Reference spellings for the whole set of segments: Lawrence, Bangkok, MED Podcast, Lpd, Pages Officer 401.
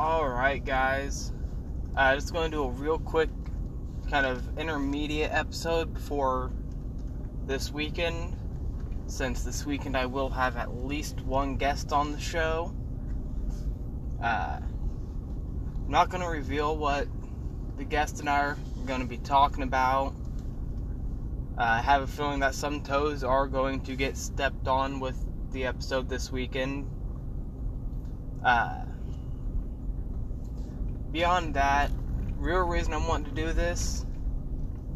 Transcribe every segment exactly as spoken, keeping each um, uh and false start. Alright guys, I'm uh, just going to do a real quick kind of intermediate episode before this weekend, since this weekend I will have at least one guest on the show. Uh, I'm not going to reveal what the guest and I are going to be talking about. Uh, I have a feeling that some toes are going to get stepped on with the episode this weekend. Uh... Beyond that, real reason I'm wanting to do this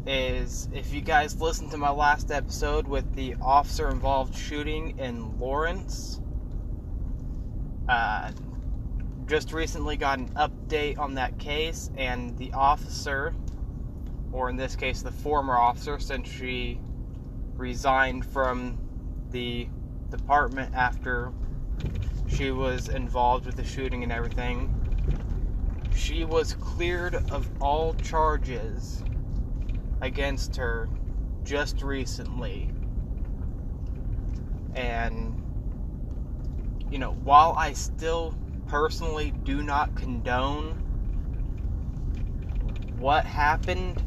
is if you guys listened to my last episode with the officer-involved shooting in Lawrence, uh, just recently got an update on that case, and the officer, or in this case the former officer, since she resigned from the department after she was involved with the shooting and everything, she was cleared of all charges against her just recently. And, you know, while I still personally do not condone what happened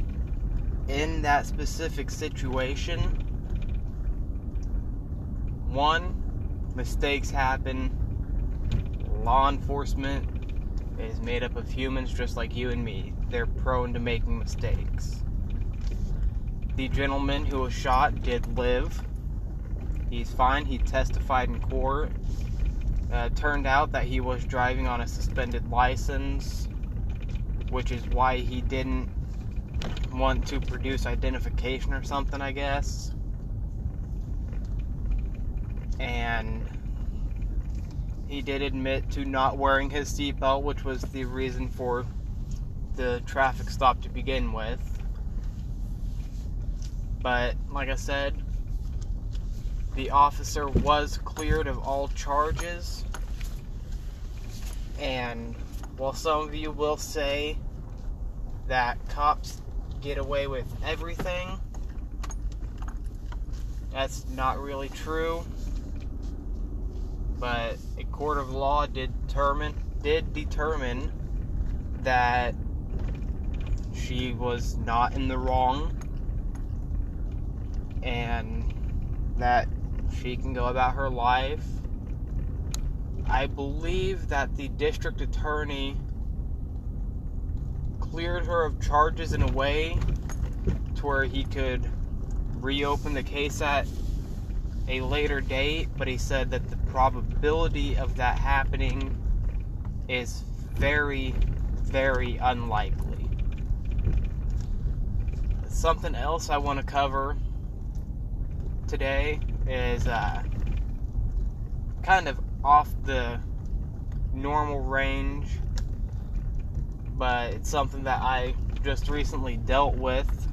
in that specific situation, one, mistakes happen. Law enforcement is made up of humans just like you and me. They're prone to making mistakes. The gentleman who was shot did live. He's fine. He testified in court. Uh, turned out that he was driving on a suspended license, which is why he didn't want to produce identification or something, I guess. And he did admit to not wearing his seatbelt, which was the reason for the traffic stop to begin with. But, like I said, the officer was cleared of all charges. And while some of you will say that cops get away with everything, that's not really true. But a court of law did determine, did determine that she was not in the wrong and that she can go about her life. I believe that the district attorney cleared her of charges in a way to where he could reopen the case at a later date, but he said that the probability of that happening is very, very unlikely. Something else I want to cover today is uh, kind of off the normal range, but it's something that I just recently dealt with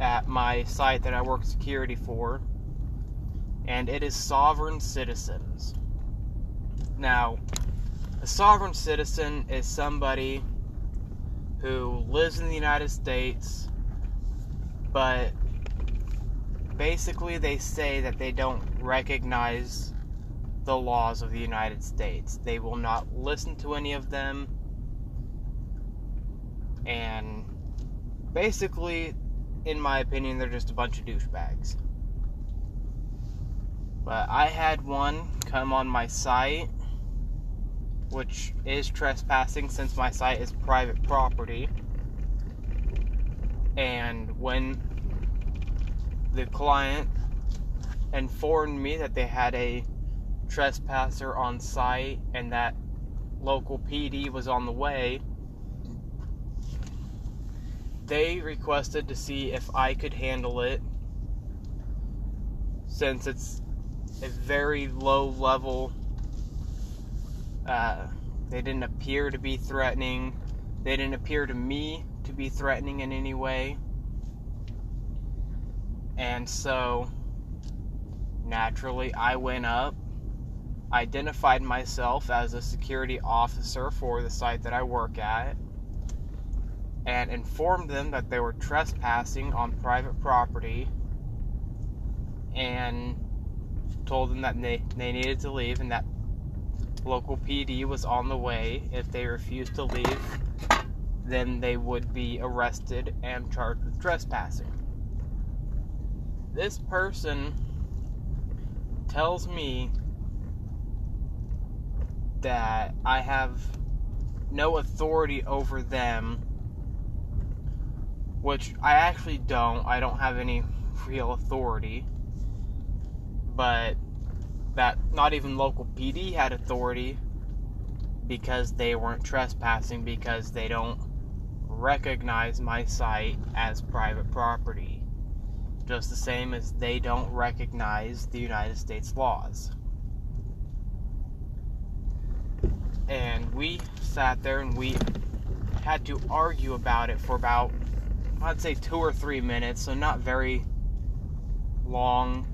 at my site that I work security for. And it is sovereign citizens. Now, a sovereign citizen is somebody who lives in the United States, but basically they say that they don't recognize the laws of the United States. They will not listen to any of them. And basically, in my opinion, they're just a bunch of douchebags. But I had one come on my site, which is trespassing since my site is private property. And when the client informed me that they had a trespasser on site and that local P D was on the way, they requested to see if I could handle it, since it's a very low level. Uh, they didn't appear to be threatening. They didn't appear to me to be threatening in any way. And so, naturally, I went up, identified myself as a security officer for the site that I work at, and informed them that they were trespassing on private property, and told them that they, they needed to leave, and that local P D was on the way. If they refused to leave, then they would be arrested and charged with trespassing. This person tells me that I have no authority over them, which I actually don't. I don't have any real authority, but that not even local P D had authority because they weren't trespassing, because they don't recognize my site as private property, just the same as they don't recognize the United States laws. And we sat there and we had to argue about it for about, I'd say, two or three minutes, so not very long,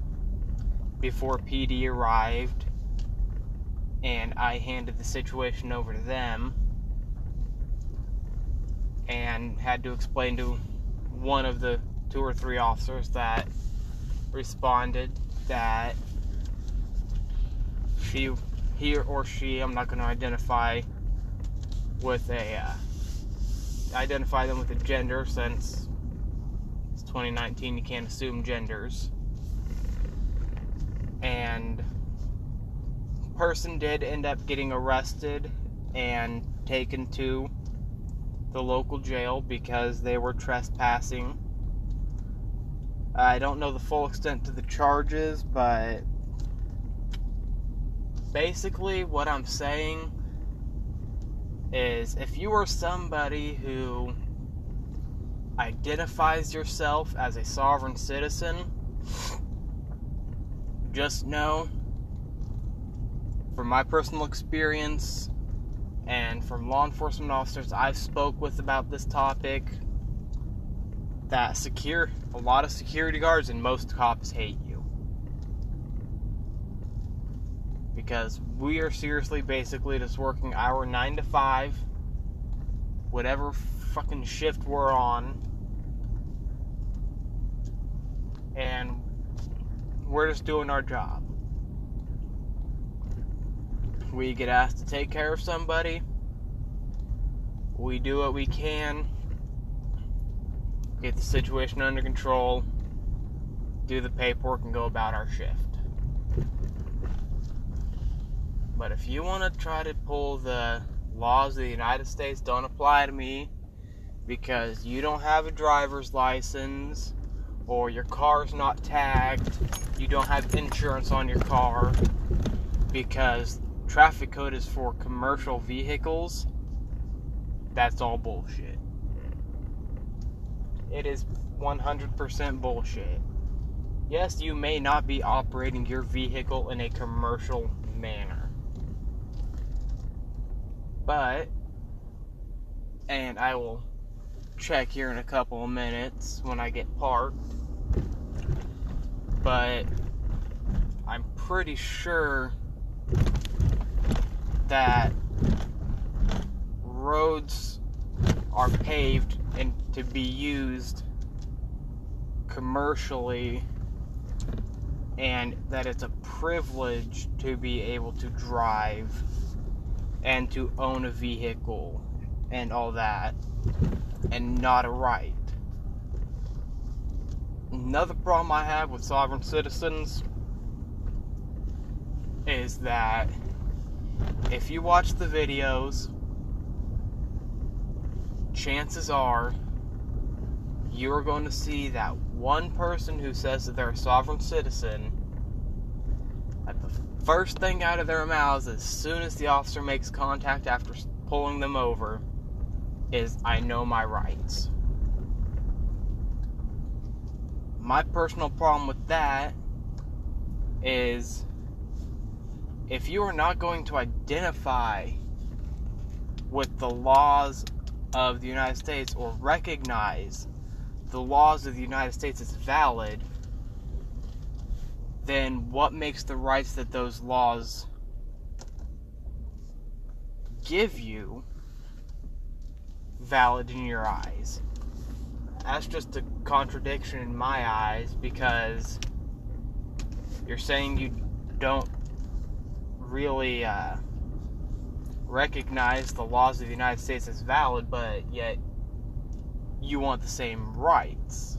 before P D arrived and I handed the situation over to them and had to explain to one of the two or three officers that responded that she, he or she, I'm not going to identify with a, uh, identify them with a gender, since it's twenty nineteen, you can't assume genders. And person did end up getting arrested and taken to the local jail because they were trespassing. I don't know the full extent to the charges, but basically what I'm saying is, if you are somebody who identifies yourself as a sovereign citizen, just know, from my personal experience and from law enforcement officers I've spoke with about this topic, that secure a lot of security guards and most cops hate you, because we are seriously basically just working our nine to five, whatever fucking shift we're on, and we're just doing our job. We get asked to take care of somebody. We do what we can. Get the situation under control. Do the paperwork and go about our shift. But if you want to try to pull the laws of the United States don't apply to me because you don't have a driver's license, or your car's not tagged, you don't have insurance on your car, because traffic code is for commercial vehicles, that's all bullshit. It is one hundred percent bullshit. Yes, you may not be operating your vehicle in a commercial manner, but, and I will check here in a couple of minutes when I get parked, but I'm pretty sure that roads are paved and to be used commercially, and that it's a privilege to be able to drive and to own a vehicle and all that, and not a right. Another problem I have with sovereign citizens is that if you watch the videos, chances are you're going to see that one person who says that they're a sovereign citizen, that the first thing out of their mouths as soon as the officer makes contact after pulling them over is, I know my rights. My personal problem with that is, if you are not going to identify with the laws of the United States or recognize the laws of the United States as valid, then what makes the rights that those laws give you valid in your eyes? That's just a contradiction in my eyes, because you're saying you don't really uh, recognize the laws of the United States as valid, but yet you want the same rights.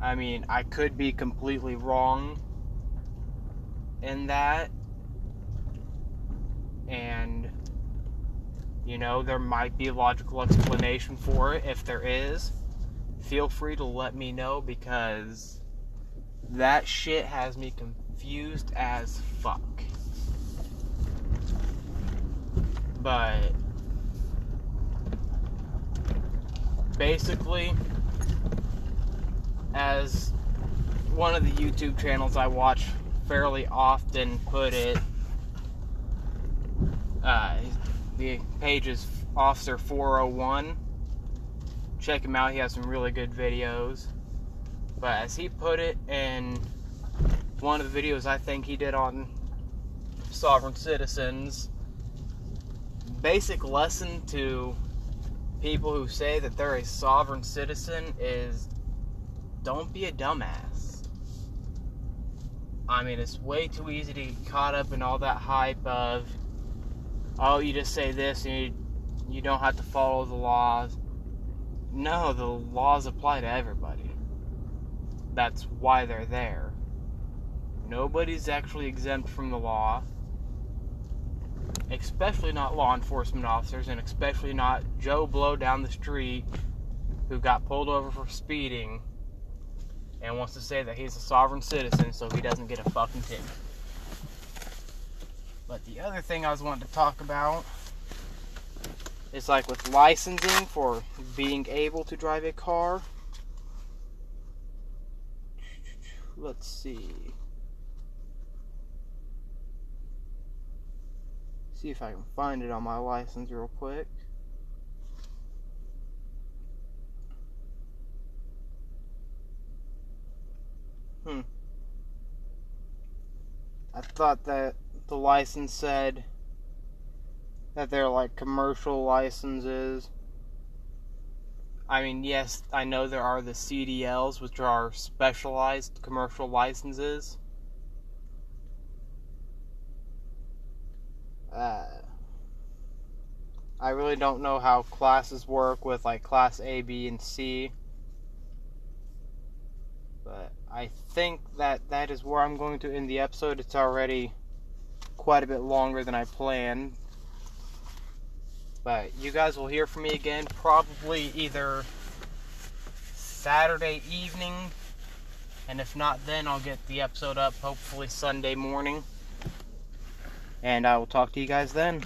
I mean, I could be completely wrong in that, and, you know, there might be a logical explanation for it. If there is, feel free to let me know, because that shit has me confused as fuck. But basically, as one of the YouTube channels I watch fairly often put it, uh, the Pages Officer four oh one, check him out, he has some really good videos. But as he put it in one of the videos I think he did on sovereign citizens, basic lesson to people who say that they're a sovereign citizen is don't be a dumbass. I mean, it's way too easy to get caught up in all that hype of, oh, you just say this and you, you don't have to follow the laws. No, the laws apply to everybody. That's why they're there. Nobody's actually exempt from the law, especially not law enforcement officers, and especially not Joe Blow down the street who got pulled over for speeding and wants to say that he's a sovereign citizen so he doesn't get a fucking ticket. But the other thing I was wanting to talk about is, like, with licensing for being able to drive a car. Let's see. See if I can find it on my license real quick. Hmm. I thought that the license said that they're like commercial licenses. I mean, yes, I know there are the C D Ls, which are specialized commercial licenses. Uh, I really don't know how classes work with, like, class A, B, and C. But I think that that is where I'm going to end the episode. It's already quite a bit longer than I planned. But you guys will hear from me again probably either Saturday evening. And if not then, I'll get the episode up hopefully Sunday morning. And I will talk to you guys then.